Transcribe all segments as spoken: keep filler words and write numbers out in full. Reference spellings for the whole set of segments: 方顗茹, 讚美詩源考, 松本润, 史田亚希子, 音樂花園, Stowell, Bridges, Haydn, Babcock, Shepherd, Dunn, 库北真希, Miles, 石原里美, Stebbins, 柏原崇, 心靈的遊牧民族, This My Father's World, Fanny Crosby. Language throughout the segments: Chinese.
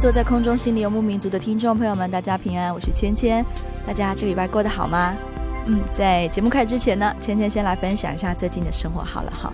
坐在空中心里游牧民族的听众朋友们，大家平安，我是芊芊。大家这个礼拜过得好吗？嗯，在节目开始之前呢，芊芊先来分享一下最近的生活好了哈。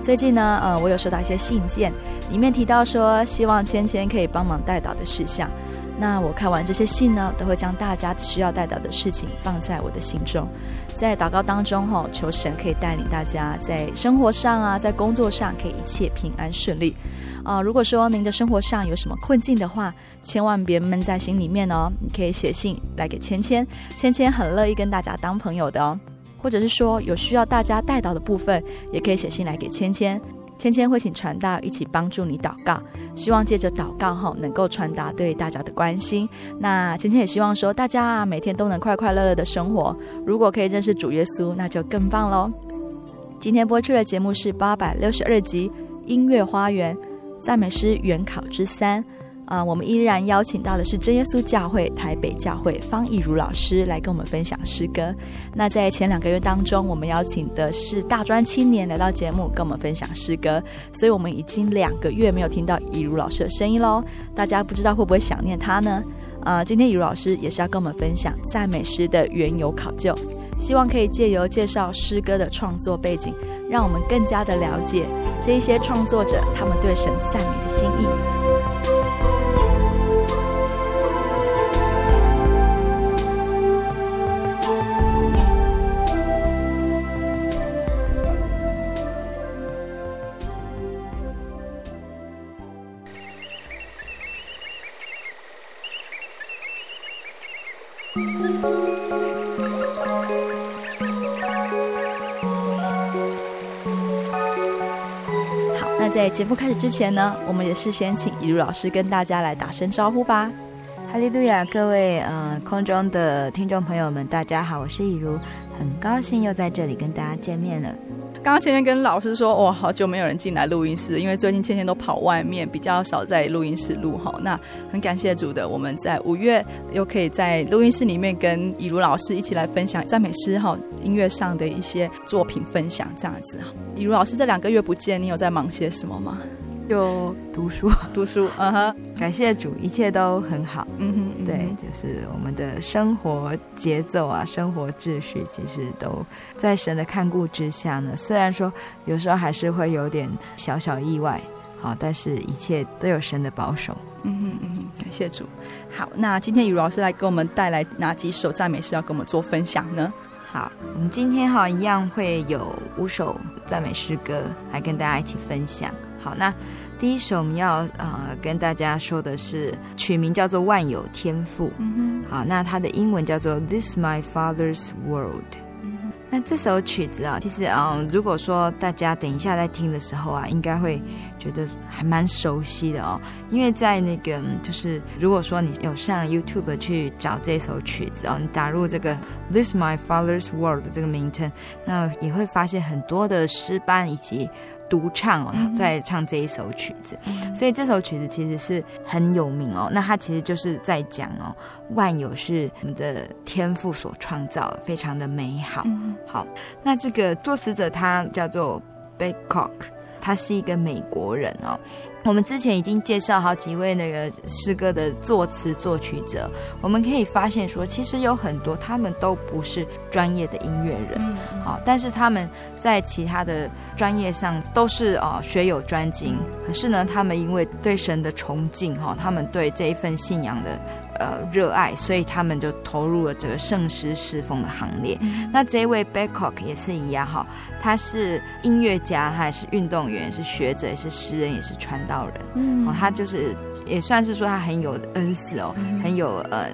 最近呢，呃，我有收到一些信件，里面提到说希望芊芊可以帮忙代祷的事项。那我看完这些信呢，都会将大家需要代祷的事情放在我的心中，在祷告当中哈，求神可以带领大家在生活上啊，在工作上可以一切平安顺利。呃、如果说您的生活上有什么困境的话，千万别闷在心里面哦，你可以写信来给芊芊，芊芊很乐意跟大家当朋友的哦。或者是说有需要大家代祷的部分，也可以写信来给芊芊，芊芊会请传道一起帮助你祷告，希望借着祷告后能够传达对大家的关心。那芊芊也希望说大家、啊、每天都能快快乐乐的生活，如果可以认识主耶稣那就更棒咯。今天播出的节目是八百六十二集音乐花园赞美诗原考之三、呃、我们依然邀请到的是真耶稣教会台北教会方逸如老师来跟我们分享诗歌。那在前两个月当中，我们邀请的是大专青年来到节目跟我们分享诗歌，所以我们已经两个月没有听到逸如老师的声音咯，大家不知道会不会想念他呢、呃、今天逸如老师也是要跟我们分享赞美诗的缘由考究，希望可以借由介绍诗歌的创作背景，让我们更加的了解这一些创作者他们对神赞美的心意。在节目开始之前呢，我们也是先请逸如老师跟大家来打声招呼吧。哈利路亚，各位呃空中的听众朋友们，大家好，我是逸如，很高兴又在这里跟大家见面了。刚刚芊芊跟老师说，哇，好久没有人进来录音室，因为最近芊芊都跑外面，比较少在录音室录。那很感谢主的，我们在五月又可以在录音室里面跟怡如老师一起来分享赞美诗音乐上的一些作品分享这样子。怡如老师，这两个月不见，你有在忙些什么吗？就读书读书、uh-huh. 感谢主，一切都很好。嗯哼嗯哼，对，就是我们的生活节奏啊，生活秩序其实都在神的看顾之下呢，虽然说有时候还是会有点小小意外，好，但是一切都有神的保守。嗯哼嗯哼，感谢主。好，那今天怡如老师来给我们带来哪几首赞美诗要跟我们做分享呢？好，我们今天哈一样会有五首赞美诗歌来跟大家一起分享。好，那第一首我们要呃跟大家说的是取名叫做万有天父、嗯、好，那它的英文叫做 This My Father's World、嗯、那这首曲子啊，其实嗯，如果说大家等一下在听的时候啊，应该会觉得还蛮熟悉的哦，因为在那个就是如果说你有上 YouTube 去找这首曲子哦，你打入这个 This My Father's World 这个名称，那也会发现很多的诗班以及独唱哦，在唱这一首曲子，所以这首曲子其实是很有名哦。那它其实就是在讲哦，万有是我们的天父所创造，非常的美好。好，那这个作词者他叫做 Babcock， 他是一个美国人哦。我们之前已经介绍好几位那个诗歌的作词作曲者，我们可以发现说其实有很多他们都不是专业的音乐人、嗯嗯哦、但是他们在其他的专业上都是、哦、学有专精，可是呢他们因为对神的崇敬、哦、他们对这一份信仰的呃热爱，所以他们就投入了这个圣诗侍奉的行列、嗯、那这一位 Babcock 也是一样、哦、他是音乐家，他也是运动员，也是学者，也是诗人，也是传道人、嗯哦、他就是也算是说他很有恩赐哦，嗯、很有呃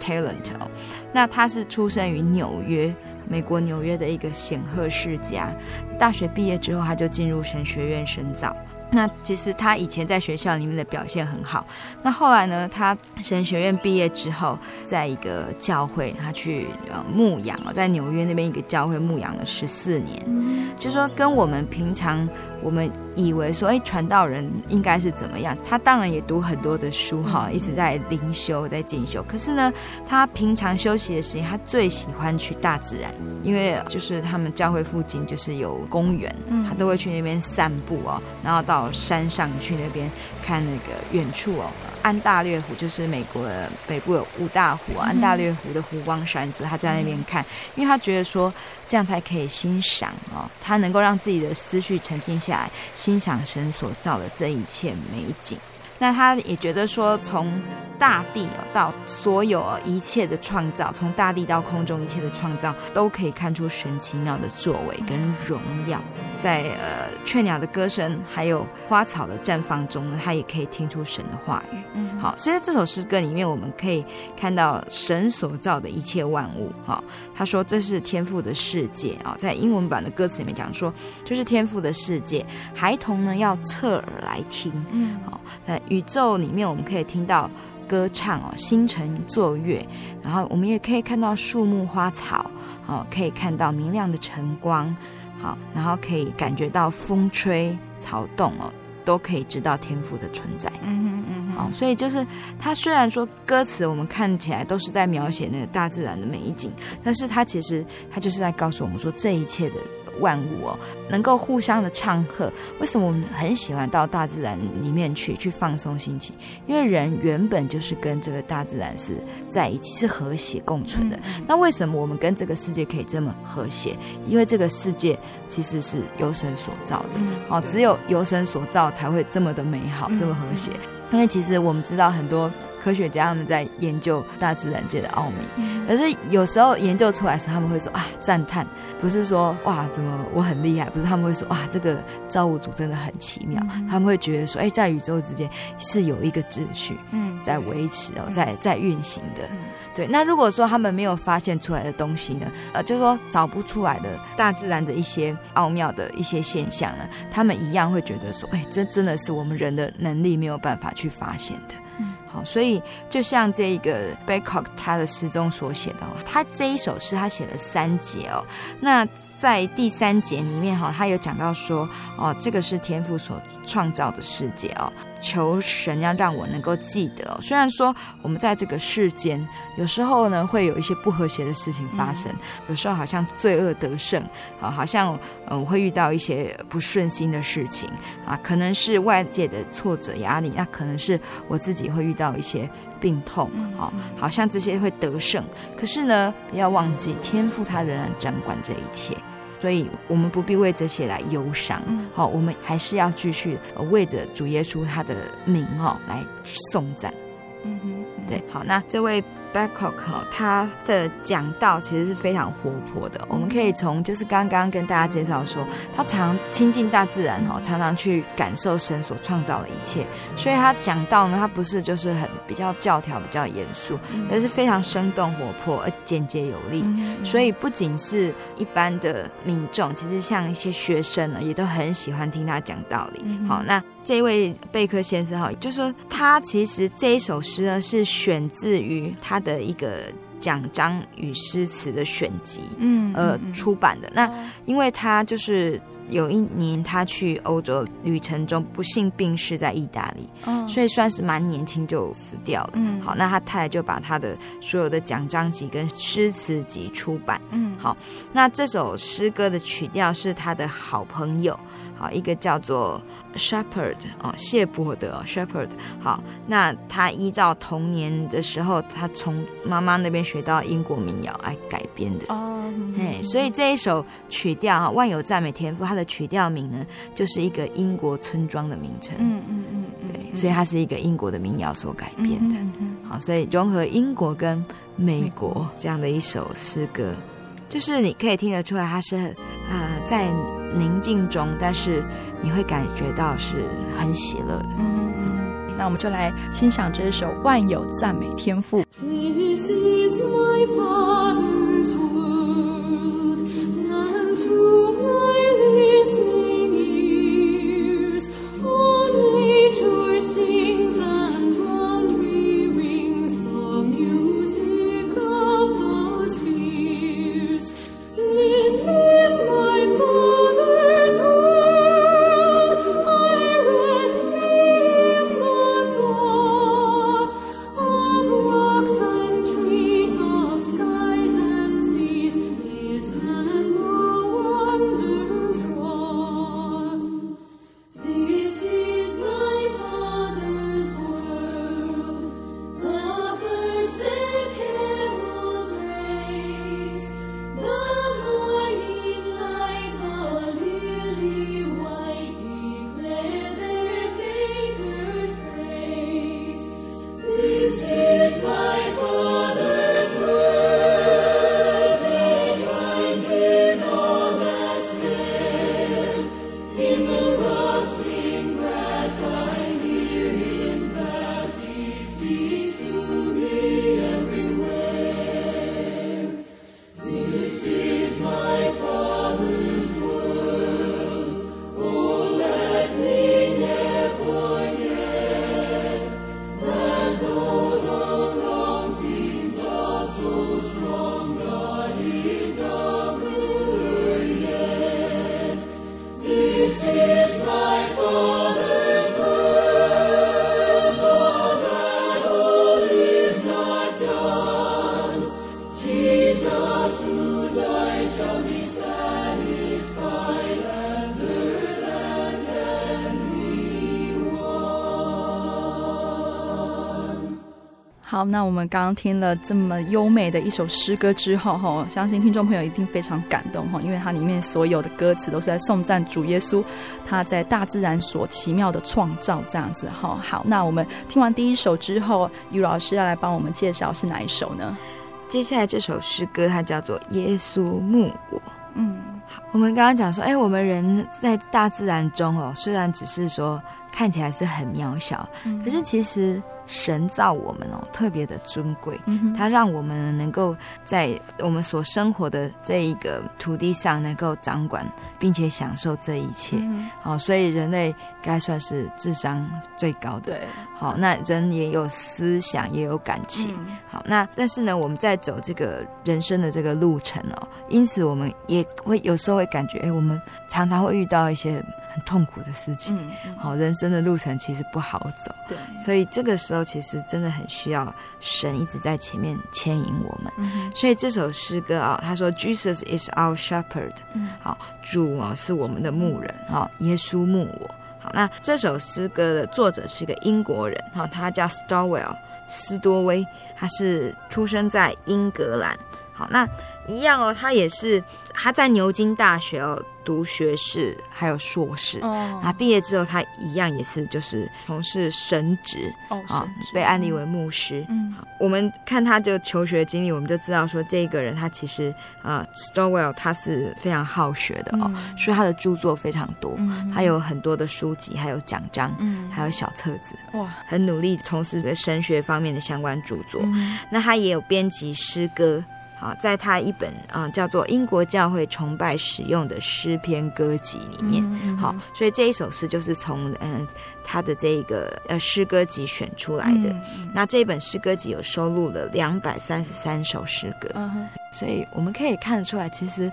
talent 哦。那他是出生于纽约，美国纽约的一个显赫世家。大学毕业之后，他就进入神学院深造。那其实他以前在学校里面的表现很好，那后来呢他神学院毕业之后在一个教会他去、呃、牧养，在纽约那边一个教会牧养了十四年、嗯、就说跟我们平常我们以为说哎，传道人应该是怎么样，他当然也读很多的书、嗯、一直在灵修在进修，可是呢他平常休息的时间他最喜欢去大自然，因为就是他们教会附近就是有公园、嗯、他都会去那边散步哦，然后到到山上去那边看那个远处哦，安大略湖就是美国的北部有五大湖、啊、安大略湖的湖光山色，他在那边看，因为他觉得说这样才可以欣赏哦，他能够让自己的思绪沉静下来，欣赏神所造的这一切美景。那他也觉得说从大地到所有一切的创造，从大地到空中一切的创造都可以看出神奇妙的作为跟荣耀，在呃雀鸟的歌声还有花草的绽放中呢，他也可以听出神的话语、嗯、好，所以在这首诗歌里面我们可以看到神所造的一切万物、哦、他说这是天父的世界、哦、在英文版的歌词里面讲说这是天父的世界，孩童呢要侧耳来听、嗯哦、宇宙里面我们可以听到歌唱哦，星辰作乐，然后我们也可以看到树木花草、哦、可以看到明亮的晨光，好，然后可以感觉到风吹草动哦，都可以知道天父的存在。嗯嗯嗯。所以就是它虽然说歌词我们看起来都是在描写那个大自然的美景，但是它其实它就是在告诉我们说这一切的万物哦，能够互相的唱和。为什么我们很喜欢到大自然里面去去放松心情？因为人原本就是跟这个大自然是在一起，是和谐共存的。嗯、那为什么我们跟这个世界可以这么和谐？因为这个世界其实是由神所造的，好、嗯哦，只有由神所造才会这么的美好，嗯、这么和谐。因为其实我们知道很多科学家他们在研究大自然界的奥秘，可是有时候研究出来的时候他们会说啊赞叹，不是说哇怎么我很厉害，不是，他们会说哇这个造物主真的很奇妙，他们会觉得说哎，在宇宙之间是有一个秩序在维持哦，在在运行的。对，那如果说他们没有发现出来的东西呢，呃，就是说找不出来的大自然的一些奥妙的一些现象呢，他们一样会觉得说哎，这真的是我们人的能力没有办法去发现的。好，所以就像这个 Babcock 他的诗中所写的，他这一首诗他写了三节哦。那在第三节里面他有讲到说哦，这个是天父所创造的世界哦，求神要让我能够记得哦。虽然说我们在这个世间有时候呢会有一些不和谐的事情发生、嗯、有时候好像罪恶得胜、哦、好像、嗯、会遇到一些不顺心的事情啊，可能是外界的挫折压力，那可能是我自己会遇到一些病痛、哦、好像这些会得胜，可是呢不要忘记天父他仍然掌管这一切，所以我们不必为这些来忧伤、嗯哦、我们还是要继续为着主耶稣他的名、哦、来颂赞、嗯嗯、对。好，那这位 Babcock、哦、他的讲道其实是非常活泼的、嗯、我们可以从就是刚刚跟大家介绍说他常亲近大自然、哦、常常去感受神所创造的一切，所以他讲道呢他不是就是很比较教条比较严肃，而是非常生动活泼而且简洁有力、嗯嗯、所以不仅是一般的民众，其实像一些学生呢也都很喜欢听他讲道理、嗯、好，那这位贝克先生就说他其实这一首诗呢是选自于他的一个奖章与诗词的选集呃出版的。那因为他就是有一年他去欧洲旅程中不幸病逝在意大利，所以算是蛮年轻就死掉了。好，那他太太就把他的所有的奖章集跟诗词集出版。好，那这首诗歌的曲调是他的好朋友，好，一个叫做 Shepherd 哦，谢伯德、哦、Shepherd。 好，那他依照童年的时候他从妈妈那边学到英国民谣来改编的哦、嗯，所以这一首曲调万有赞美天父，他的曲调名呢就是一个英国村庄的名称。嗯嗯嗯对，所以它是一个英国的民谣所改编的。嗯嗯嗯好，所以融合英国跟美国这样的一首诗歌，就是你可以听得出来它是、呃、在宁静中，但是你会感觉到是很喜乐的。嗯嗯，那我们就来欣赏这首《万有赞美天父》。好，那我们刚刚听了这么优美的一首诗歌之后，相信听众朋友一定非常感动，因为它里面所有的歌词都是在颂赞主耶稣他在大自然所奇妙的创造这样子。好，那我们听完第一首之后，于老师要来帮我们介绍是哪一首呢？接下来这首诗歌它叫做《耶稣牧我》。嗯，我们刚刚讲说，哎，我们人在大自然中哦，虽然只是说看起来是很渺小，嗯、可是其实神造我们哦，特别的尊贵。嗯、他让我们能够在我们所生活的这一个土地上，能够掌管并且享受这一切。嗯、好，所以人类该算是智商最高的。对，好，那人也有思想，也有感情。嗯、好，那但是呢，我们在走这个人生的这个路程哦，因此我们也会有时候会感觉，哎，我们常常会遇到一些很痛苦的事情。嗯、好，人生的路程其实不好走。对，所以这个时候其实真的很需要神一直在前面牵引我们。嗯、所以这首诗歌啊，他说 Jesus is our shepherd。嗯、好，主啊是我们的牧人啊，耶稣牧我。好，那这首诗歌的作者是一个英国人，好，他叫 Stowell 斯多威，他是出生在英格兰。好，那一样哦，他也是他在牛津大学哦读学士还有硕士。哦，他毕业之后他一样也是就是从事神职。哦，神职被安立为牧师。嗯，好，我们看他就求学经历，我们就知道说这个人他其实呃 Stowell 他是非常好学的哦。嗯、所以他的著作非常多。嗯、他有很多的书籍还有奖章。嗯、还有小册子。哇，很努力从事神学方面的相关著作。嗯、那他也有编辑诗歌好，在他一本、呃、叫做《英国教会崇拜使用的诗篇歌集》里面、嗯嗯、好，所以这一首诗就是从、呃、他的这个、呃、诗歌集选出来的、嗯、那这本诗歌集有收录了两百三十三首诗歌、嗯、所以我们可以看得出来，其实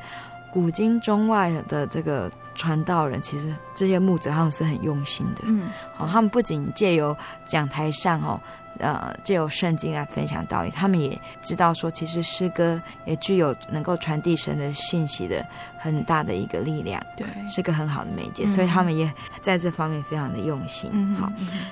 古今中外的这个传道人，其实这些牧者他们是很用心的、嗯哦、他们不仅借由讲台上、哦呃、借由圣经来分享道理，他们也知道说其实诗歌也具有能够传递神的信息的很大的一个力量，对，是个很好的媒介、嗯、所以他们也在这方面非常的用心、嗯、好，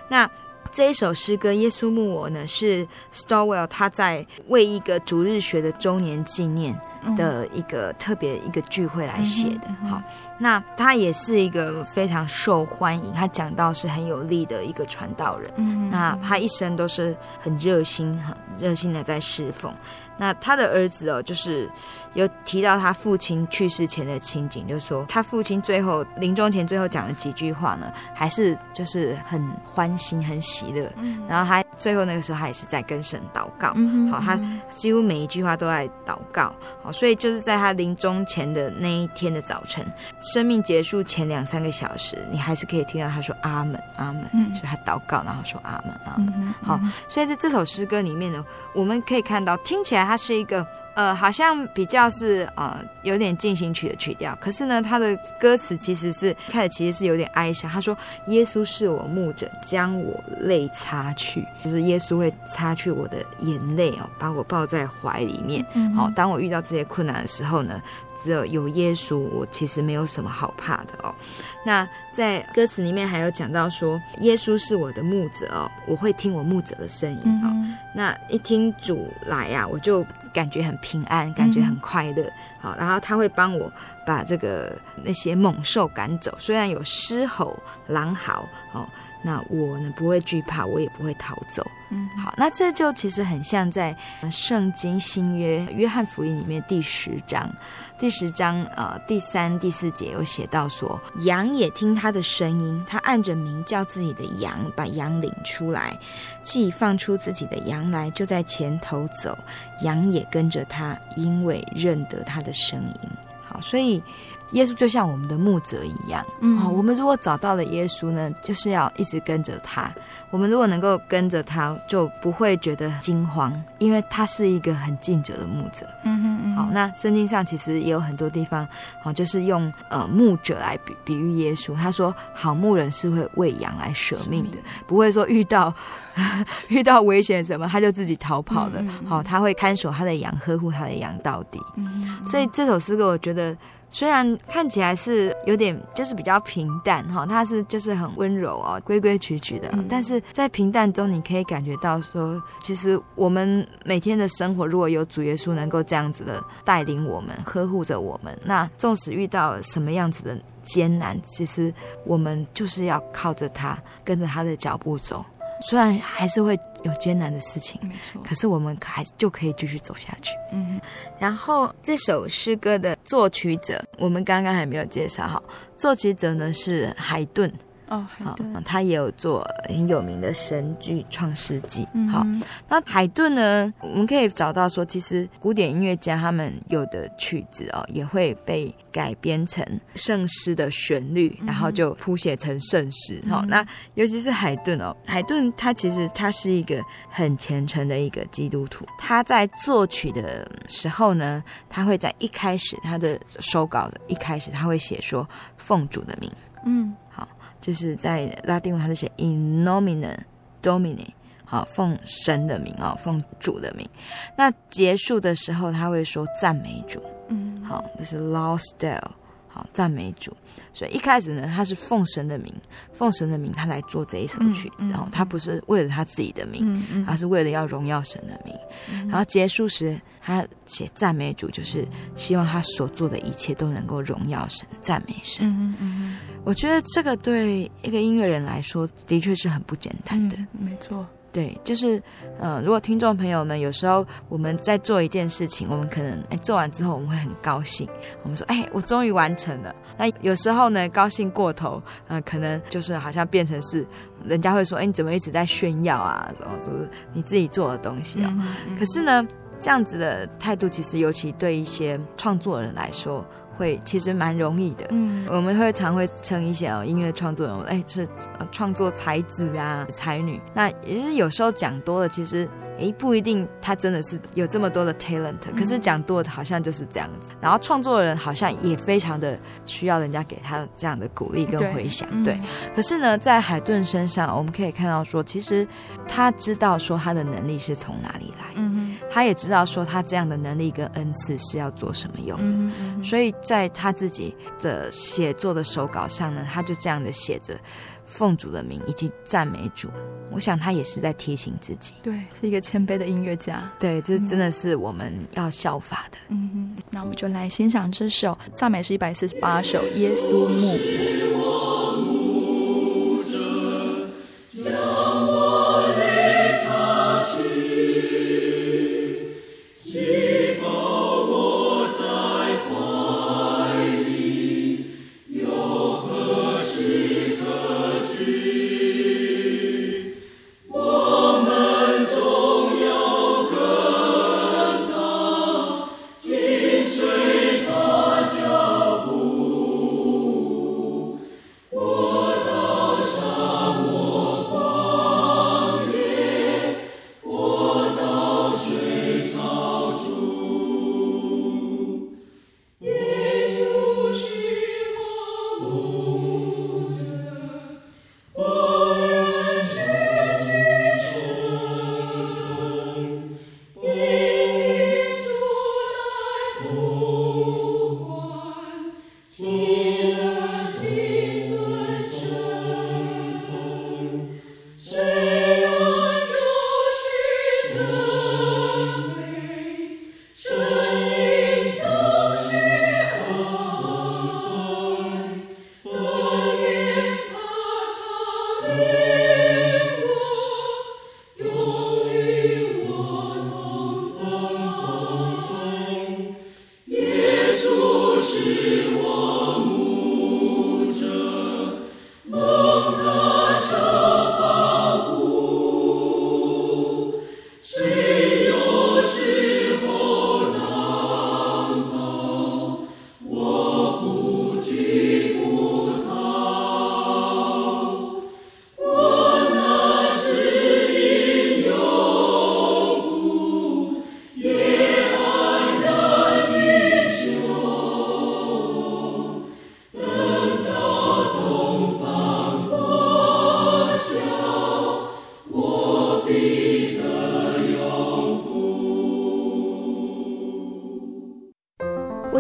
那这一首诗歌《耶稣牧我》呢，是 Stowell 他在为一个主日学的周年纪念的一个特别一个聚会来写的、嗯嗯、好，那他也是一个非常受欢迎，他讲到是很有力的一个传道人、嗯、那他一生都是很热心很热心的在侍奉。那他的儿子哦，就是有提到他父亲去世前的情景，就是说他父亲最后临终前最后讲的几句话呢，还是就是很欢欣很喜乐、嗯、然后他最后那个时候他也是在跟神祷告、嗯、好，他几乎每一句话都在祷告。好，所以就是在他临终前的那一天的早晨，生命结束前两三个小时，你还是可以听到他说阿们阿们、嗯、所以他祷告然后说阿们阿们、嗯、好，所以在这首诗歌里面呢，我们可以看到听起来它是一个呃，好像比较是呃有点进行曲的曲调，可是呢，他的歌词其实是看的其实是有点哀伤。他说：“耶稣是我牧者，将我泪擦去，就是耶稣会擦去我的眼泪哦，把我抱在怀里面。好、哦，当我遇到这些困难的时候呢，只有有耶稣，我其实没有什么好怕的哦。”那在歌词里面还有讲到说，耶稣是我的牧者哦，我会听我牧者的声音哦。嗯、那一听主来啊，我就感觉很平安，感觉很快乐、嗯、好，然后他会帮我把这个那些猛兽赶走，虽然有狮吼狼嚎、哦、那我呢不会惧怕，我也不会逃走、嗯、好，那这就其实很像在圣经新约约翰福音里面第十章第十章、呃、第三第四节有写到说，羊也听他的声音，他按着名叫自己的羊，把羊领出来，既放出自己的羊来，就在前头走，羊也跟着他，因为认得他的声音。好，所以耶稣就像我们的牧者一样、嗯哦、我们如果找到了耶稣呢，就是要一直跟着他，我们如果能够跟着他就不会觉得惊慌，因为他是一个很尽责的牧者。嗯哼嗯哼，好，那圣经上其实也有很多地方、哦、就是用、呃、牧者来 比, 比喻耶稣，他说好牧人是会为羊来舍命的，不会说遇到遇到危险什么他就自己逃跑了、嗯嗯嗯哦、他会看守他的羊，呵护他的羊到底、嗯嗯嗯、所以这首诗歌我觉得虽然看起来是有点就是比较平淡哈，它是就是很温柔哦，规规矩矩的、嗯、但是在平淡中你可以感觉到说，其实我们每天的生活如果有主耶稣能够这样子的带领我们，呵护着我们，那纵使遇到什么样子的艰难，其实我们就是要靠着他，跟着他的脚步走，虽然还是会有艰难的事情，没错，可是我们还就可以继续走下去。嗯，然后这首诗歌的作曲者，我们刚刚还没有介绍好，作曲者呢是海顿。哦，海顿、哦、他也有做很有名的神剧《创世纪》。嗯，好，那海顿呢，我们可以找到说，其实古典音乐家他们有的曲子哦，也会被改编成圣诗的旋律，然后就谱写成圣诗。好、嗯哦，那尤其是海顿哦，海顿他其实他是一个很虔诚的一个基督徒。他在作曲的时候呢，他会在一开始他的手稿的一开始，他会写说奉主的名。嗯，好。就是在拉丁文它是写 in nomine Domini， 好，奉神的名哦，奉主的名。那结束的时候他会说赞美主，嗯，好，这是 Laudate， 好，赞美主。所以一开始呢，他是奉神的名，奉神的名他来做这一首曲子，然后、嗯嗯、他不是为了他自己的名，嗯嗯、他是为了要荣耀神的名。嗯、然后结束时他写赞美主，就是希望他所做的一切都能够荣耀神，赞美神。嗯嗯嗯，我觉得这个对一个音乐人来说的确是很不简单的、嗯、没错，对，就是呃，如果听众朋友们有时候我们在做一件事情，我们可能哎做完之后我们会很高兴，我们说哎我终于完成了，那有时候呢高兴过头，呃，可能就是好像变成是人家会说哎你怎么一直在炫耀啊，然后就是你自己做的东西哦、嗯嗯、可是呢这样子的态度其实尤其对一些创作人来说会其实蛮容易的。嗯，我们会常会称一些、哦、音乐创作人哎是创作才子啊才女，那也是有时候讲多了其实哎不一定他真的是有这么多的 talent， 可是讲多的好像就是这样子，然后创作人好像也非常的需要人家给他这样的鼓励跟回响。 对， 对、嗯、可是呢在海顿身上我们可以看到说其实他知道说他的能力是从哪里来，嗯，他也知道说他这样的能力跟恩赐是要做什么用的，嗯嗯，所以在他自己的写作的手稿上呢，他就这样的写着奉主的名以及赞美主。我想他也是在提醒自己，对，是一个谦卑的音乐家，对，这真的是我们要效法的。嗯嗯，那我们就来欣赏这首赞美诗一百四十八首耶稣牧我。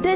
对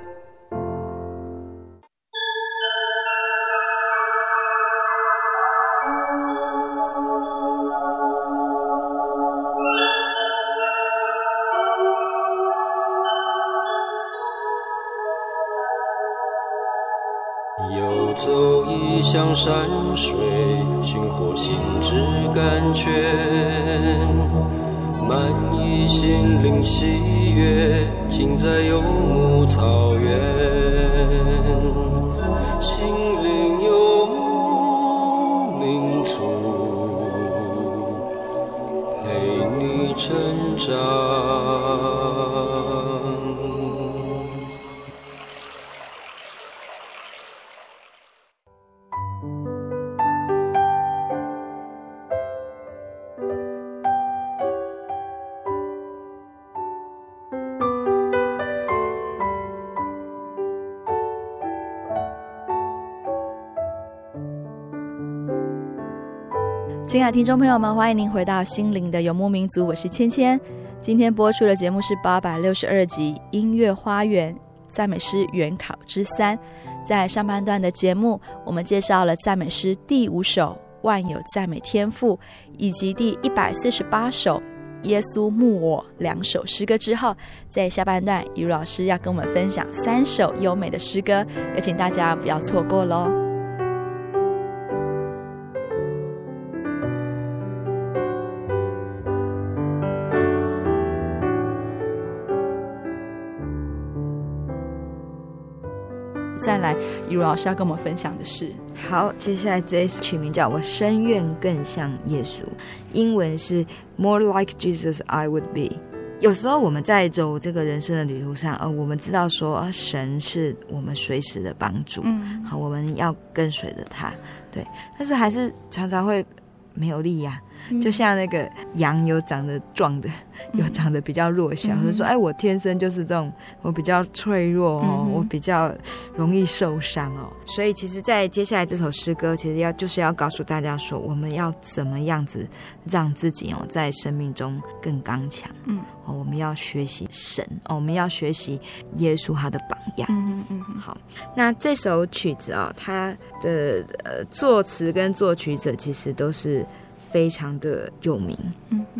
向山水寻获心之甘泉，满溢心灵喜悦，尽在游牧草原。心灵游牧民族，陪你成长。亲爱的听众朋友们，欢迎您回到心灵的游牧民族，我是芊芊。今天播出的节目是八百六十二集《音乐花园》赞美诗原考之三。在上半段的节目，我们介绍了赞美诗第五首《万有赞美天父》，以及第一百四十八首《耶稣牧我》两首诗歌之后，在下半段雨茹老师要跟我们分享三首优美的诗歌，有请大家不要错过咯。再来，雨茹老师要跟我们分享的是，好，接下来这一曲名叫《我深愿更像耶稣》，英文是 More like Jesus I would be。 有时候我们在走这个人生的旅途上、呃、我们知道说、啊、神是我们随时的帮助、嗯、好，我们要跟随着他，对，但是还是常常会没有力呀、啊嗯、就像那个羊有长得壮的，有长得比较弱小、嗯、就说哎，我天生就是这种，我比较脆弱哦、嗯，我比较容易受伤哦。所以其实在接下来这首诗歌，其实要就是要告诉大家说，我们要怎么样子让自己哦在生命中更刚强。嗯，哦，我们要学习神哦，我们要学习耶稣他的榜样。嗯嗯嗯。好，那这首曲子哦，它的、呃、作词跟作曲者其实都是非常的有名，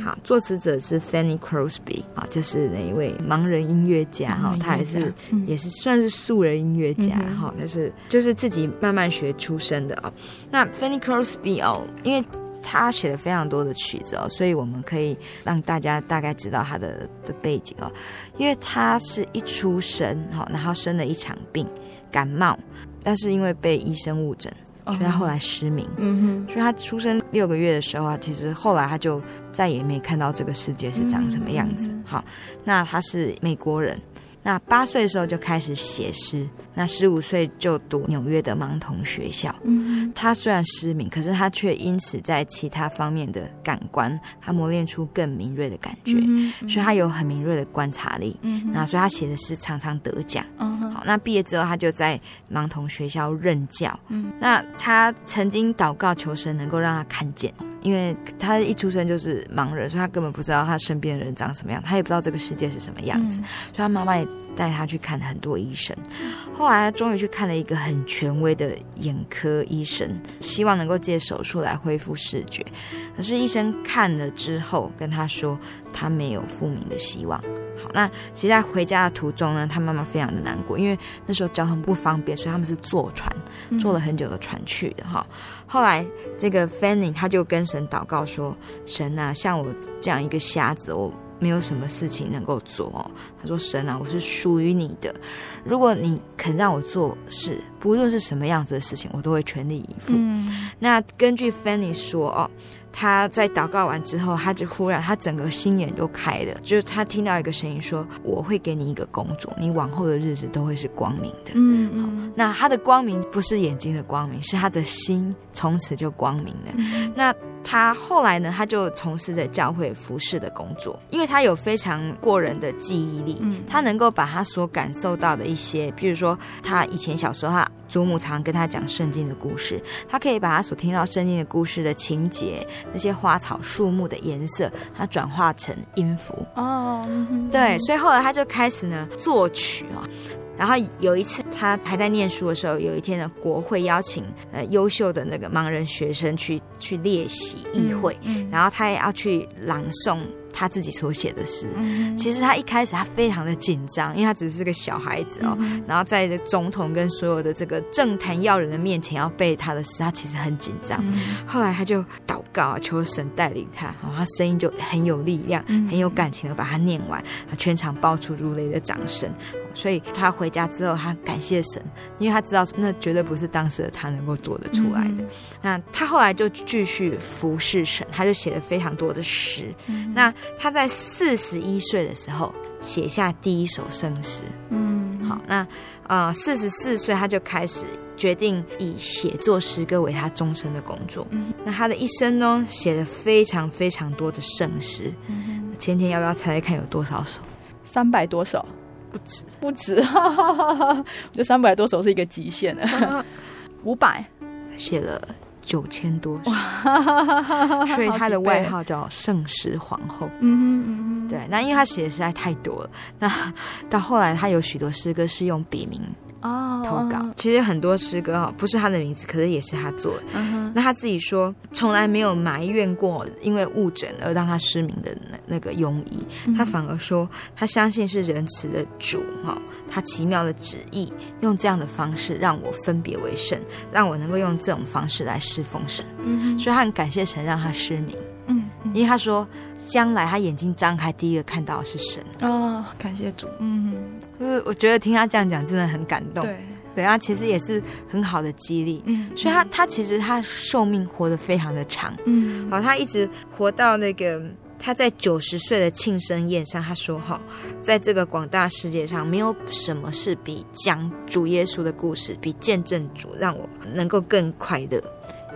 好，作词者是 Fanny Crosby， 啊，就是那一位盲人音乐家哈，他也是、嗯、也是算是素人音乐家哈，但、嗯、是就是自己慢慢学出身的哦。那 Fanny Crosby 哦，因为他写了非常多的曲子哦，所以我们可以让大家大概知道他的的背景哦，因为他是一出生哈，然后生了一场病，感冒，但是因为被医生误诊。所以他后来失明、嗯、所以他出生六个月的时候啊，其实后来他就再也没看到这个世界是长什么样子、嗯、好，那他是美国人，那八岁的时候就开始写诗，那十五岁就读纽约的盲童学校、嗯、他虽然失明，可是他却因此在其他方面的感官他磨练出更敏锐的感觉、嗯嗯、所以他有很敏锐的观察力、嗯、那所以他写的诗常常得奖、嗯、好，那毕业之后他就在盲童学校任教、嗯、那他曾经祷告求神能够让他看见，因为他一出生就是盲人，所以他根本不知道他身边的人长什么样，他也不知道这个世界是什么样子、嗯、所以他妈妈也带他去看很多医生，后来他终于去看了一个很权威的眼科医生，希望能够借手术来恢复视觉，可是医生看了之后跟他说他没有复明的希望。好，那其实在回家的途中呢，他妈妈非常的难过，因为那时候交通不方便，所以他们是坐船，坐了很久的船去的哈。后来这个 Fanny 他就跟神祷告说，神啊，像我这样一个瞎子，我没有什么事情能够做哦。他说，神啊，我是属于你的，如果你肯让我做事，不论是什么样子的事情，我都会全力以赴、嗯、那根据 Fanny 说哦，他在祷告完之后，他就忽然他整个心眼就开了，就是他听到一个声音说，我会给你一个工作，你往后的日子都会是光明的。嗯，好，那他的光明不是眼睛的光明，是他的心从此就光明了、嗯、那他后来呢，他就从事着教会服事的工作，因为他有非常过人的记忆力、嗯、他能够把他所感受到的一些，比如说他以前小时候他祖母常跟他讲圣经的故事，他可以把他所听到圣经的故事的情节，那些花草树木的颜色，他转化成音符哦， oh, mm-hmm. 对，所以后来他就开始呢作曲啊、哦。然后有一次他还在念书的时候，有一天呢，国会邀请呃优秀的那个盲人学生去去列席议会、嗯嗯、然后他也要去朗诵他自己所写的诗、嗯、其实他一开始他非常的紧张，因为他只是个小孩子哦、嗯、然后在总统跟所有的这个政坛要人的面前要背他的诗，他其实很紧张、嗯、后来他就祷告求神带领他、哦、他声音就很有力量、嗯、很有感情的把他念完，全场爆出如雷的掌声。所以他回家之后他感谢神，因为他知道那绝对不是当时的他能够做得出来的、嗯、那他后来就继续服侍神，他就写了非常多的诗、嗯、那他在四十一岁的时候写下第一首圣诗。嗯，好，那呃四十四岁他就开始决定以写作诗歌为他终身的工作、嗯、那他的一生呢写了非常非常多的圣诗、嗯、前天要不要猜猜看有多少首？三百多首？不止，不止，哈哈哈哈，就三百多首是一个极限了。五百，写了九千多首，所以她的外号叫圣诗皇后。嗯嗯嗯，对。那因为她写的实在太多了，那到后来她有许多诗歌是用笔名投稿，其实很多诗歌不是她的名字，可是也是她做的。嗯、那她自己说，从来没有埋怨过因为误诊而让她失明的那个庸医，她反而说，她相信是仁慈的主哈，他奇妙的旨意，用这样的方式让我分别为圣，让我能够用这种方式来侍奉神。嗯，所以她很感谢神让她失明。嗯，因为她说，将来她眼睛张开，第一个看到的是神。哦，感谢主。嗯。就是我觉得听他这样讲真的很感动，对，对他其实也是很好的激励，嗯，所以他他其实他寿命活得非常的长，嗯，好，他一直活到那个他在九十岁的庆生宴上，他说哈，在这个广大世界上，没有什么事比讲主耶稣的故事，比见证主让我能够更快乐。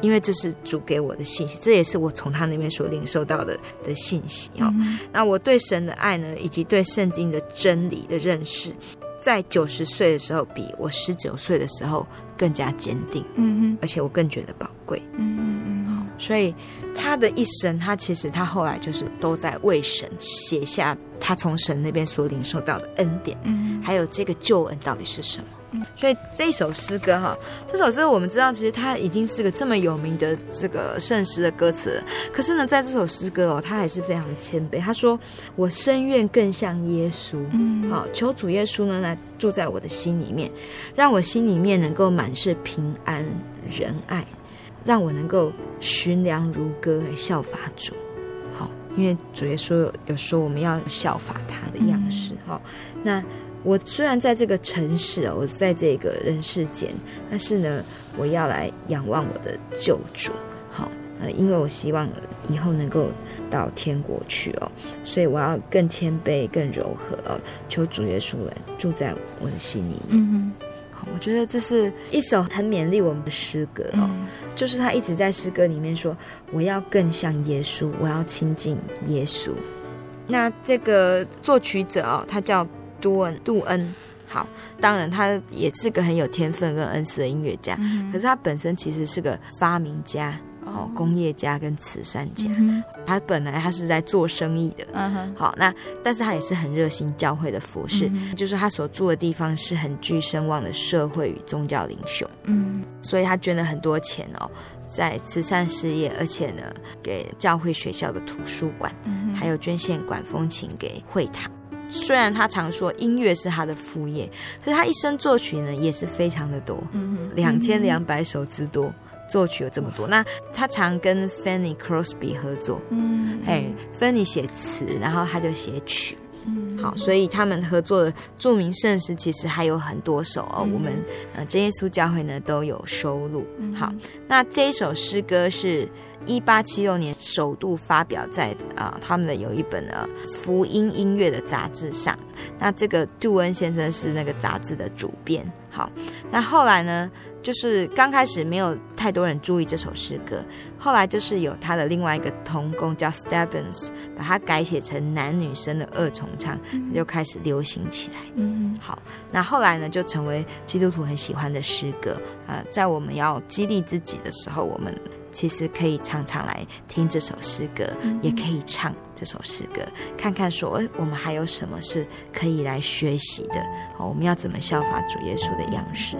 因为这是主给我的信息，这也是我从他那边所领受到的的信息哦、嗯。那我对神的爱呢，以及对圣经的真理的认识，在九十岁的时候比我十九岁的时候更加坚定，嗯嗯，而且我更觉得宝贵，嗯嗯嗯。所以他的一生，他其实他后来就是都在为神写下他从神那边所领受到的恩典，嗯，还有这个救恩到底是什么。所以这一首诗歌哈，这首诗我们知道，其实它已经是个这么有名的这个圣诗的歌词了。可是呢，在这首诗歌哦，它还是非常谦卑。他说：“我深愿更像耶稣，好求主耶稣呢来住在我的心里面，让我心里面能够满是平安仁爱，让我能够寻良如歌来效法主。”好，因为主耶稣有说我们要效法他的样式。好，那。我虽然在这个城市，我在这个人世间，但是呢，我要来仰望我的救主，好，呃，因为我希望以后能够到天国去哦，所以我要更谦卑、更柔和哦，求主耶稣来住在我的心里面。嗯，好，我觉得这是一首很勉励我们的诗歌哦，嗯、就是他一直在诗歌里面说，我要更像耶稣，我要亲近耶稣。那这个作曲者哦，他叫。杜恩，杜恩，好，当然他也是个很有天分跟恩赐的音乐家，嗯、可是他本身其实是个发明家、哦、工业家跟慈善家。嗯、他本来他是在做生意的，嗯、好，那但是他也是很热心教会的服事，嗯、就是他所住的地方是很具声望的社会与宗教领袖，嗯，所以他捐了很多钱哦。在慈善事业，而且呢，给教会学校的图书馆，嗯、还有捐献管风琴给会堂。虽然他常说音乐是他的副业，可是他一生作曲呢也是非常的多，两千两百首之多，作曲有这么多。那他常跟 Fanny Crosby 合作，嗯，哎 ，Fanny 写词，然后他就写曲。好，所以他们合作的著名圣诗其实还有很多首哦，嗯、我们呃真耶稣教会呢都有收录。好，那这一首诗歌是一八七六年首度发表在啊、呃、他们的有一本呃福音音乐的杂志上。那这个杜恩先生是那个杂志的主编。好，那后来呢，就是刚开始没有太多人注意这首诗歌，后来就是有他的另外一个同工叫 Stebbins 把它改写成男女生的二重唱，就开始流行起来。嗯，好，那后来呢就成为基督徒很喜欢的诗歌。呃，在我们要激励自己的时候，我们其实可以常常来听这首诗歌，嗯、也可以唱这首诗歌，看看说，哎，我们还有什么是可以来学习的？好，我们要怎么效法主耶稣的样式？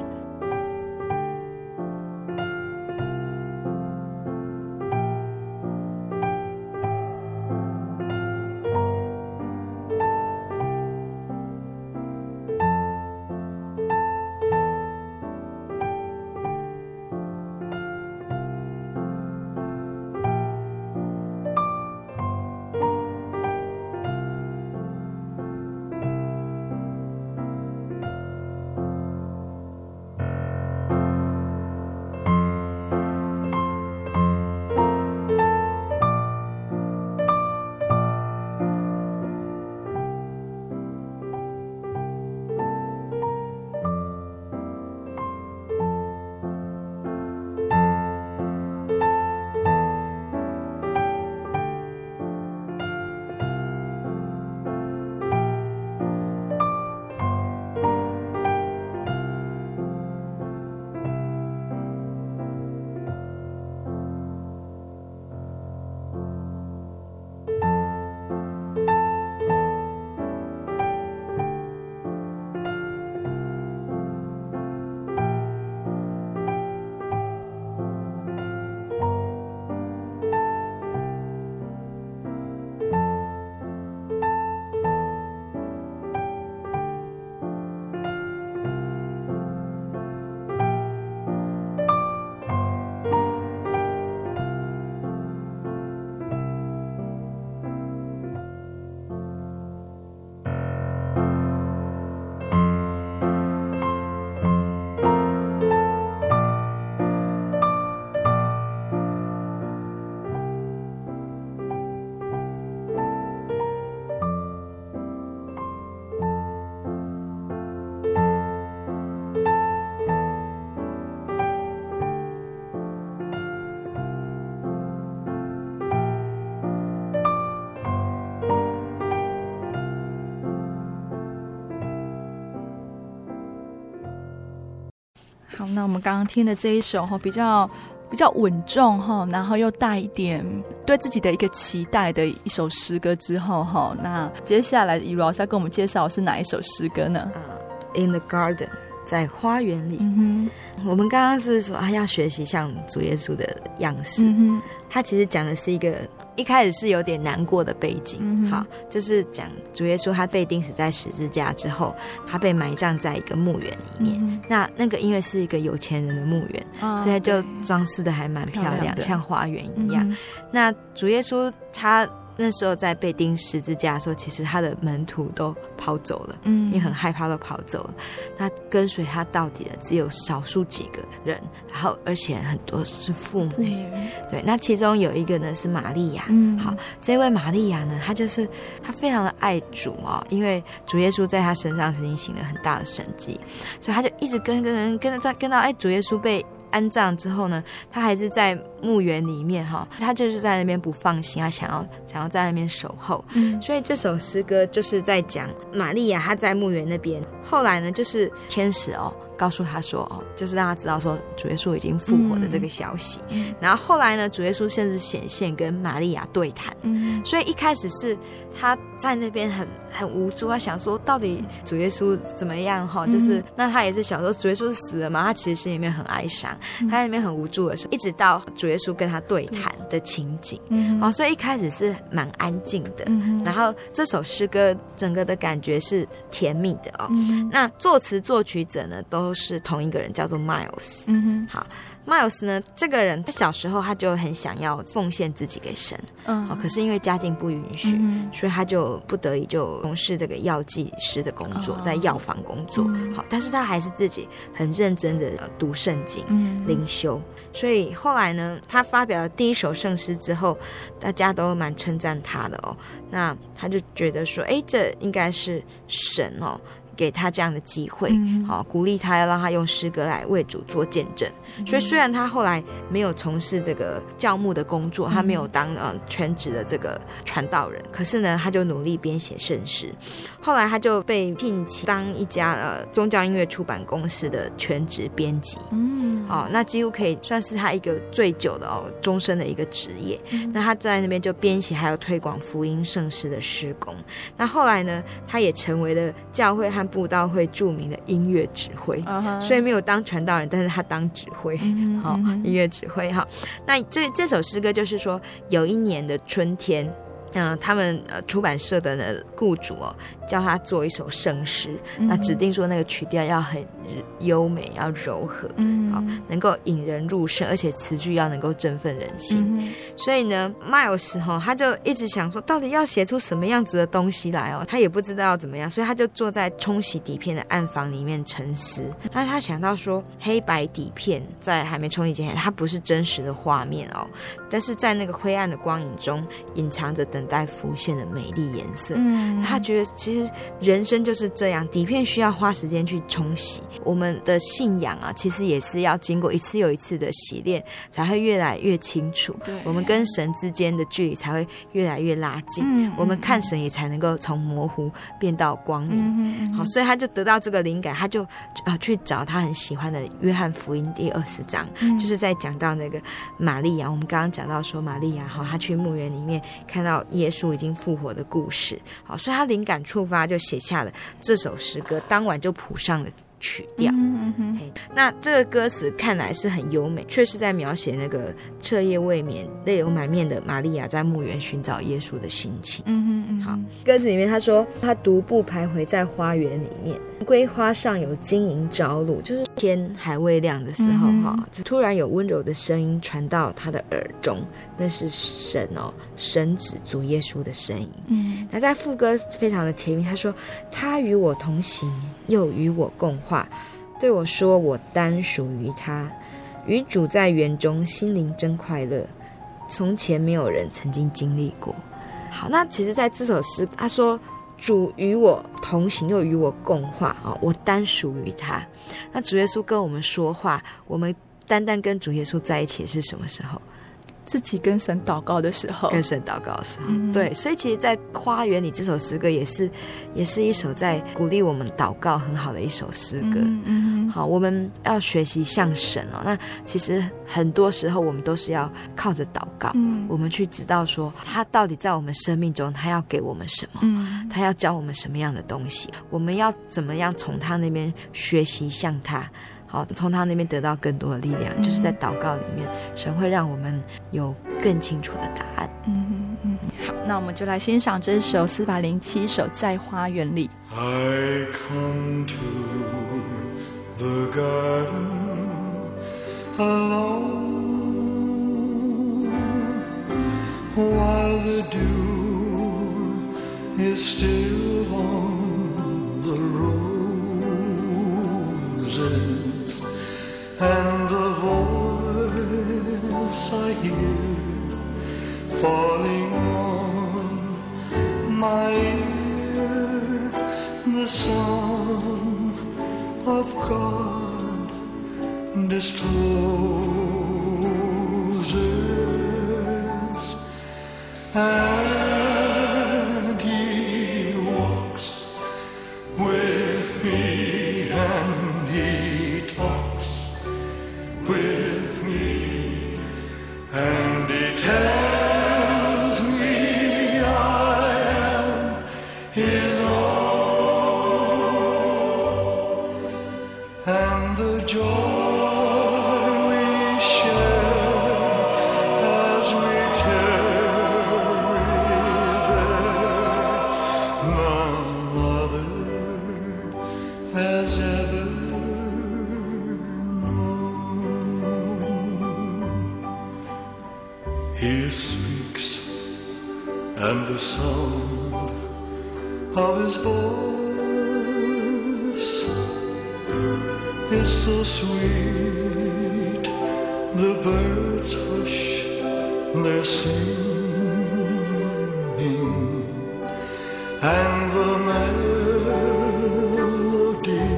好，那我们刚刚听的这一首比较比较稳重，然后又带一点对自己的一个期待的一首诗歌之后，那接下来以如老师要跟我们介绍是哪一首诗歌呢？ In the Garden， 在花园里、嗯、我们刚刚是说他要学习像主耶稣的样式、嗯、他其实讲的是一个一开始是有点难过的背景、嗯、好，就是讲主耶稣他被钉死在十字架之后，他被埋葬在一个墓园里面、嗯、那那个因为是一个有钱人的墓园、哦、所以就装饰的还蛮漂 亮, 漂亮像花园一样、嗯、那主耶稣他那时候在被钉十字架的时候，其实他的门徒都跑走了，嗯，也很害怕都跑走了。那跟随他到底的只有少数几个人，然后而且很多是妇女，对。那其中有一个呢是玛利亚，嗯，好，这位玛利亚呢，她就是她非常的爱主哦，因为主耶稣在她身上曾经行了很大的神迹，所以她就一直跟跟跟跟跟到哎，主耶稣被安葬之后呢，他还是在墓园里面哈，他就是在那边不放心，他想要想要在那边守候、嗯、所以这首诗歌就是在讲玛利亚她在墓园那边，后来呢就是天使哦告诉他说哦，就是让他知道说主耶稣已经复活的这个消息、嗯、然后后来呢主耶稣甚至显现跟玛利亚对谈、嗯、所以一开始是他在那边很很无助，他想说到底主耶稣怎么样、哦、就是、嗯、那他也是想说主耶稣死了嘛，他其实心里面很哀伤、嗯、他在那边很无助的时候，一直到主耶稣跟他对谈的情景、嗯哦、所以一开始是蛮安静的、嗯、然后这首诗歌整个的感觉是甜蜜的、哦嗯、那作词作曲者呢都都是同一个人，叫做 Miles、嗯、好， Miles 呢这个人他小时候他就很想要奉献自己给神、嗯、好，可是因为家境不允许、嗯、所以他就不得已就从事这个药剂师的工作、哦、在药房工作、嗯、好，但是他还是自己很认真的读圣经、嗯、灵修，所以后来呢他发表了第一首圣诗之后，大家都蛮称赞他的哦，那他就觉得说哎，这应该是神哦给他这样的机会、嗯哦、鼓励他，要让他用诗歌来为主做见证、嗯、所以虽然他后来没有从事这个教牧的工作、嗯、他没有当、呃、全职的这个传道人，可是呢他就努力编写圣诗，后来他就被聘请当一家、呃、宗教音乐出版公司的全职编辑、嗯哦、那几乎可以算是他一个最久的、哦、终身的一个职业、嗯、那他在那边就编写还有推广福音圣诗的事工，那后来呢他也成为了教会和布道会著名的音乐指挥、uh-huh. 所以没有当传道人，但是他当指挥、mm-hmm. 好，音乐指挥好。那 这, 这首诗歌就是说有一年的春天、呃、他们、呃、出版社的呢雇主、哦、叫他做一首圣诗、mm-hmm. 那指定说那个曲调要很优美，要柔和、mm-hmm. 好，能够引人入胜，而且词句要能够振奋人心、mm-hmm. 所以呢 Miles、哦、他就一直想说到底要写出什么样子的东西来哦，他也不知道要怎么样，所以他就坐在冲洗底片的暗房里面沉思，那他想到说黑白底片在还没冲洗前它不是真实的画面哦，但是在那个灰暗的光影中隐藏着等待浮现的美丽颜色、mm-hmm. 他觉得其实人生就是这样，底片需要花时间去冲洗，我们的信仰啊，其实也是要经过一次又一次的洗练，才会越来越清楚。我们跟神之间的距离才会越来越拉近，嗯、我们看神也才能够从模糊变到光明。嗯、好，所以他就得到这个灵感，他就啊去找他很喜欢的《约翰福音》第二十章、嗯，就是在讲到那个玛利亚。我们刚刚讲到说玛利亚，好，他去墓园里面看到耶稣已经复活的故事。好，所以他灵感触发，就写下了这首诗歌，当晚就谱上了曲调、嗯嗯嗯、那这个歌词看来是很优美，却是在描写那个彻夜未眠泪流满面的玛利亚在墓园寻找耶稣的心情、嗯嗯、好，歌词里面他说他独步徘徊在花园里面，桂花上有晶莹朝露，就是天还未亮的时候、嗯哦、突然有温柔的声音传到他的耳中，那是神哦，神子主耶稣的声音、嗯、那在副歌非常的甜蜜，他说他与我同行又与我共话，对我说我单属于他，与主在园中心灵真快乐，从前没有人曾经经历过。好，那其实在这首诗他说主与我同行又与我共话，我单属于他，那主耶稣跟我们说话，我们单单跟主耶稣在一起是什么时候？自己跟神祷告的时候，跟神祷告的时候、嗯、对，所以其实在花园里这首诗歌也是也是一首在鼓励我们祷告很好的一首诗歌。嗯嗯，好，我们要学习像神哦。那其实很多时候我们都是要靠着祷告、嗯、我们去知道说他到底在我们生命中他要给我们什么、嗯、他要教我们什么样的东西，我们要怎么样从他那边学习像他，好，从他那边得到更多的力量、嗯、就是在祷告里面神会让我们有更清楚的答案。嗯嗯，好，那我们就来欣赏这首四百零七首在花园里。 I come to the garden alone while the dew is still on the roses and the voice I hear falling on my ear, the song of God discloses, and He walks with me and He talks with me, and He tells me I am His own, and the joy we share as we tarry there, none other has ever He speaks, and the sound of His voice is so sweet, the birds hush their singing, and the melody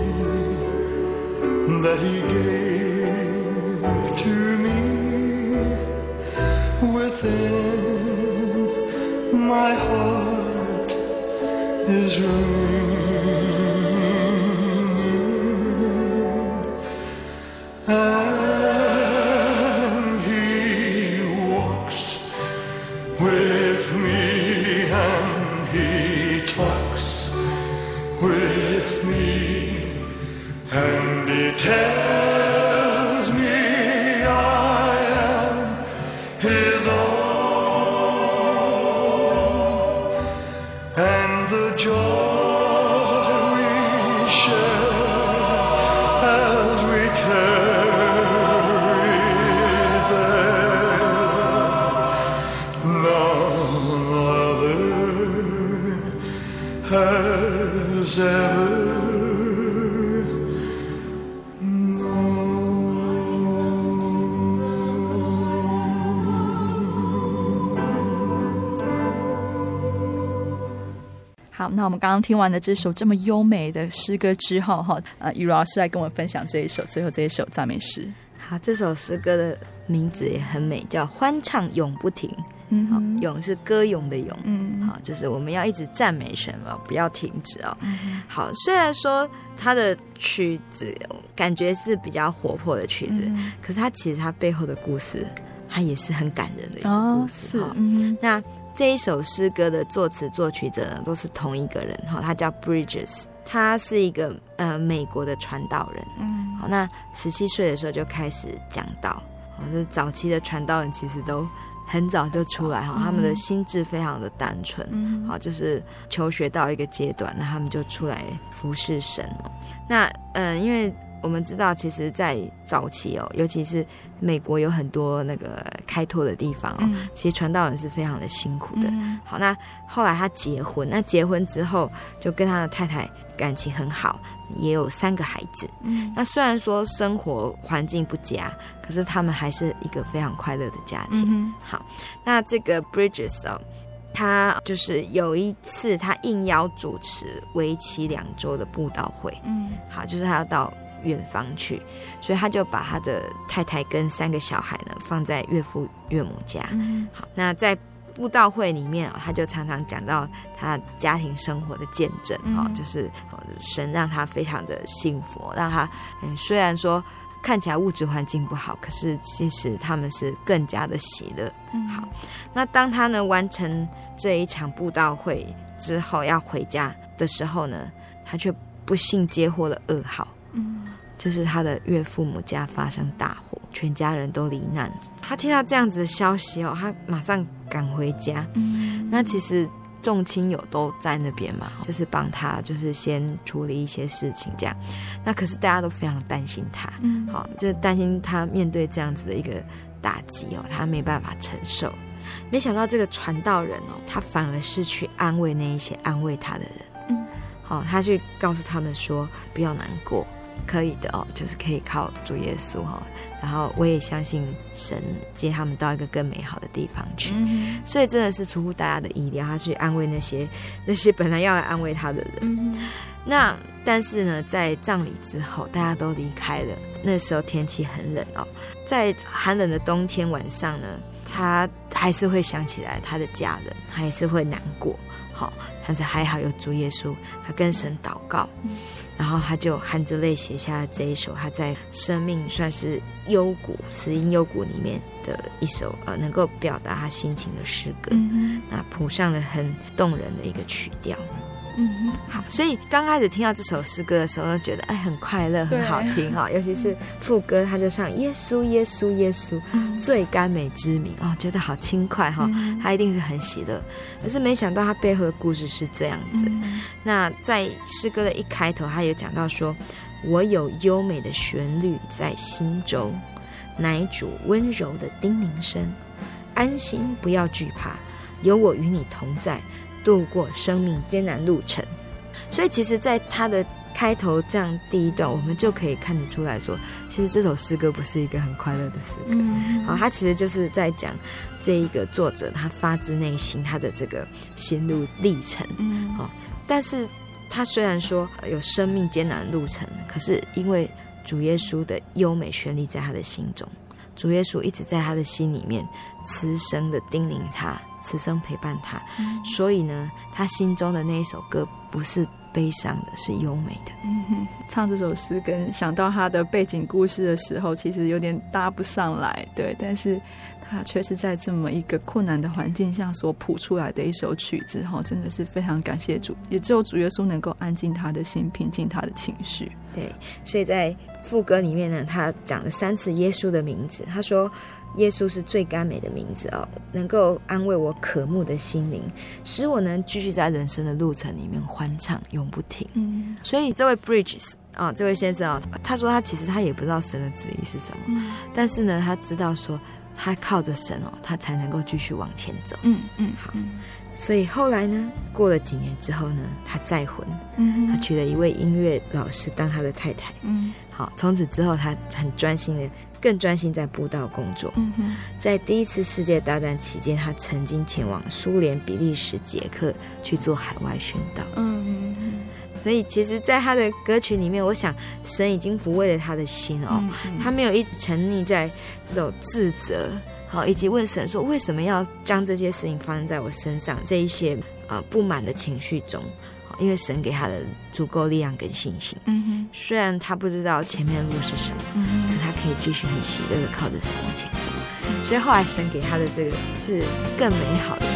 that He gave to me within my heart is ringing, and He walks with me and He talks with me and He tells那我们刚刚听完的这首这么优美的诗歌之后，呃，雨柔老师来跟我们分享这一首最后这一首赞美诗。好，这首诗歌的名字也很美，叫欢唱永不停。嗯，好，永是歌咏的咏。嗯，好，就是我们要一直赞美神嘛，不要停止哦。嗯、好，虽然说它的曲子感觉是比较活泼的曲子，嗯、可是它其实它背后的故事，它也是很感人的一个故事。哦，是，嗯，那这一首诗歌的作词作曲者呢都是同一个人，他叫 Bridges， 他是一个、呃、美国的传道人。嗯，好，那十七岁的时候就开始讲道，这早期的传道人其实都很早就出来，他们的心智非常的单纯，嗯，好，就是求学到一个阶段，那他们就出来服侍神。那嗯、呃，因为我们知道其实在早期哦，尤其是美国有很多那个开拓的地方哦，嗯，其实传道人是非常的辛苦的。嗯，好，那后来他结婚，那结婚之后就跟他的太太感情很好，也有三个孩子。嗯，那虽然说生活环境不佳，可是他们还是一个非常快乐的家庭。嗯，好，那这个 Bridges 哦，他就是有一次他应邀主持为期两周的布道会。嗯，好，就是他要到远方去，所以他就把他的太太跟三个小孩呢放在岳父岳母家。嗯，好，那在布道会里面，哦，他就常常讲到他家庭生活的见证，哦嗯，就是神让他非常的幸福，让他，嗯，虽然说看起来物质环境不好，可是其实他们是更加的喜乐。嗯，好，那当他呢完成这一场布道会之后要回家的时候呢，他却不幸接获了噩耗。嗯，就是他的岳父母家发生大火，全家人都罹难。他听到这样子的消息哦，他马上赶回家。嗯，那其实众亲友都在那边嘛，就是帮他，就是先处理一些事情这样。那可是大家都非常担心他，嗯，好，就是担心他面对这样子的一个打击哦，他没办法承受。没想到这个传道人哦，他反而是去安慰那一些安慰他的人。嗯，好，他去告诉他们说，不要难过。可以的哦，就是可以靠主耶稣哈，然后我也相信神接他们到一个更美好的地方去。嗯，所以真的是出乎大家的意料，他去安慰那些那些本来要来安慰他的人。嗯，那但是呢，在葬礼之后，大家都离开了。那时候天气很冷哦，在寒冷的冬天晚上呢，他还是会想起来他的家人，他还是会难过。好，但是还好有主耶稣，他跟神祷告。嗯，然后他就含着泪写下这一首他在生命算是幽谷死因幽谷里面的一首呃，能够表达他心情的诗歌。嗯，那谱上了很动人的一个曲调。嗯，好，所以刚开始听到这首诗歌的时候觉得哎，很快乐很好听，哦，尤其是副歌他就唱耶稣耶稣耶稣，嗯，最甘美之名，哦，觉得好轻快，哦嗯，他一定是很喜乐。可是没想到他背后的故事是这样子。嗯，那在诗歌的一开头他有讲到说，我有优美的旋律在心中，乃主温柔的叮咛声，安心不要惧怕，有我与你同在，度过生命艰难路程。所以其实在他的开头这样第一段，我们就可以看得出来说，其实这首诗歌不是一个很快乐的诗歌。嗯，好，他其实就是在讲这一个作者他发自内心他的这个心路历程。嗯，好，但是他虽然说有生命艰难路程，可是因为主耶稣的优美旋律在他的心中，主耶稣一直在他的心里面慈声的叮咛他，此生陪伴他。嗯，所以呢，他心中的那一首歌不是悲伤的，是优美的。嗯，唱这首诗跟想到他的背景故事的时候，其实有点搭不上来，对，但是他却是在这么一个困难的环境下所谱出来的一首曲子，真的是非常感谢主，也只有主耶稣能够安静他的心，平静他的情绪。对，所以在副歌里面呢，他讲了三次耶稣的名字，他说耶稣是最甘美的名字哦，能够安慰我渴慕的心灵，使我能继续在人生的路程里面欢唱永不停。嗯，所以这位 Bridges哦，这位先生哦，他说他其实他也不知道神的旨意是什么。嗯，但是呢他知道说他靠着神哦，他才能够继续往前走。嗯嗯，好，所以后来呢，过了几年之后呢，他再婚。嗯，他娶了一位音乐老师当他的太太。嗯，好，从此之后他很专心的，更专心在布道工作。嗯哼，在第一次世界大战期间，他曾经前往苏联、比利时、捷克去做海外宣道。嗯。所以其实在他的歌曲里面，我想神已经抚慰了他的心哦，嗯，他没有一直沉溺在这种自责，好，以及问神说为什么要将这些事情发生在我身上，这一些呃不满的情绪中，因为神给他的足够力量跟信心。嗯哼，虽然他不知道前面的路是什么，嗯，可他可以继续很喜乐的靠着神往前走。所以后来神给他的这个是更美好的。嗯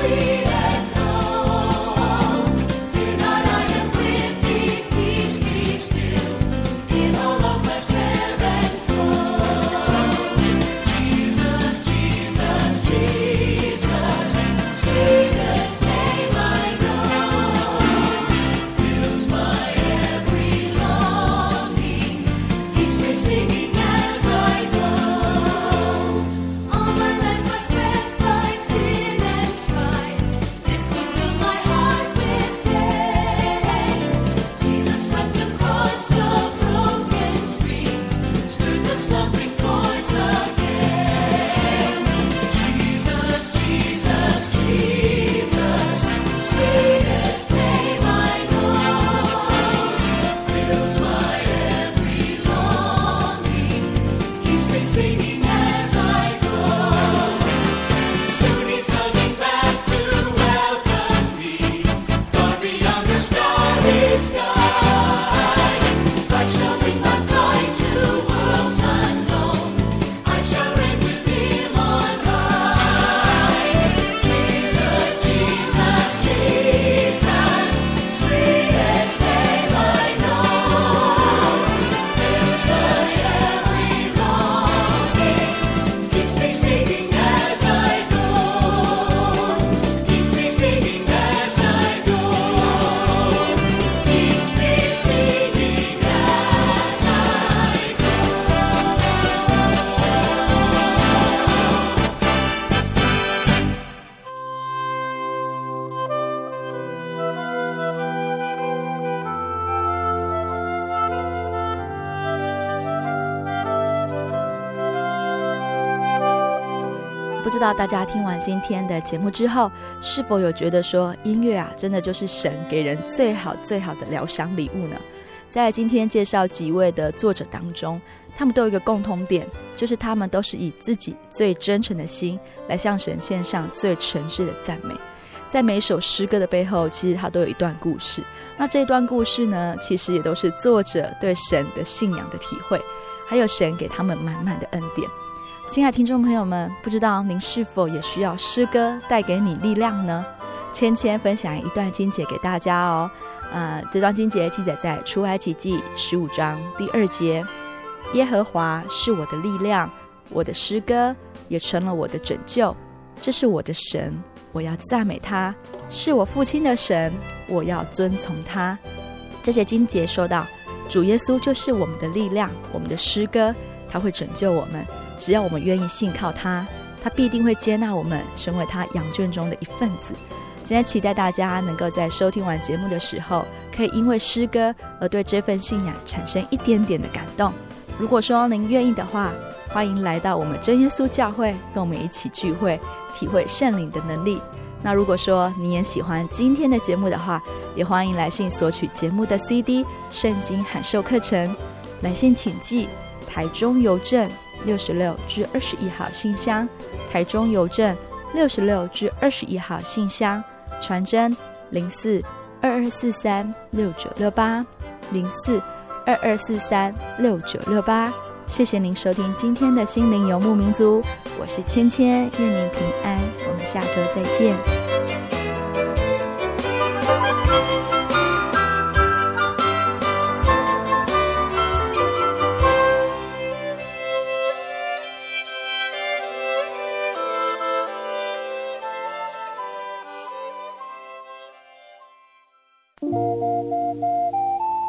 ，Sweet and low, fear not, I am with thee. Peace, be still in all of life's ebb and flow. Jesus, Jesus, Jesus, sweetest name I know. Fills my every longing, keeps me singing as I go. 不知道大家听完今天的节目之后，是否有觉得说音乐啊，真的就是神给人最好最好的疗伤礼物呢？在今天介绍几位的作者当中，他们都有一个共同点，就是他们都是以自己最真诚的心来向神献上最诚挚的赞美。在每首诗歌的背后，其实它都有一段故事，那这一段故事呢，其实也都是作者对神的信仰的体会，还有神给他们满满的恩典。亲爱的听众朋友们，不知道您是否也需要诗歌带给你力量呢？芊芊分享一段经节给大家哦，呃，这段经节记载在出埃及记十五章第二节，耶和华是我的力量，我的诗歌也成了我的拯救，这是我的神，我要赞美他，是我父亲的神，我要遵从他。这些经节说到，主耶稣就是我们的力量，我们的诗歌，他会拯救我们，只要我们愿意信靠他，他必定会接纳我们，成为他羊圈中的一份子。现在期待大家能够在收听完节目的时候，可以因为诗歌而对这份信仰产生一点点的感动。如果说您愿意的话，欢迎来到我们真耶稣教会，跟我们一起聚会，体会圣灵的能力。那如果说你也喜欢今天的节目的话，也欢迎来信索取节目的 C D、 圣经函授课程。来信请寄台中邮政六十六至二十一号信箱，台中邮政六十六至二十一号信箱，传真零四二二四三六九六八，零四二二四三六九六八。谢谢您收听今天的心灵游牧民族，我是芊芊，愿您平安，我们下周再见。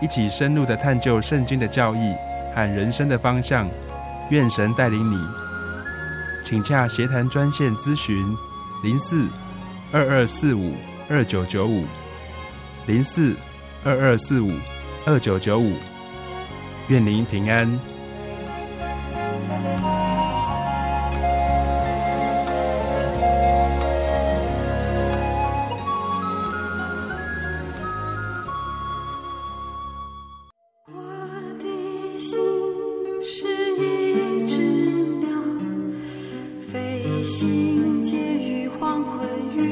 一起深入地探究圣经的教义和人生的方向，愿神带领你。请洽协谈专线咨询零四二二四五二九九五零四二二四五二九九五。愿您平安。心结与黄昏雨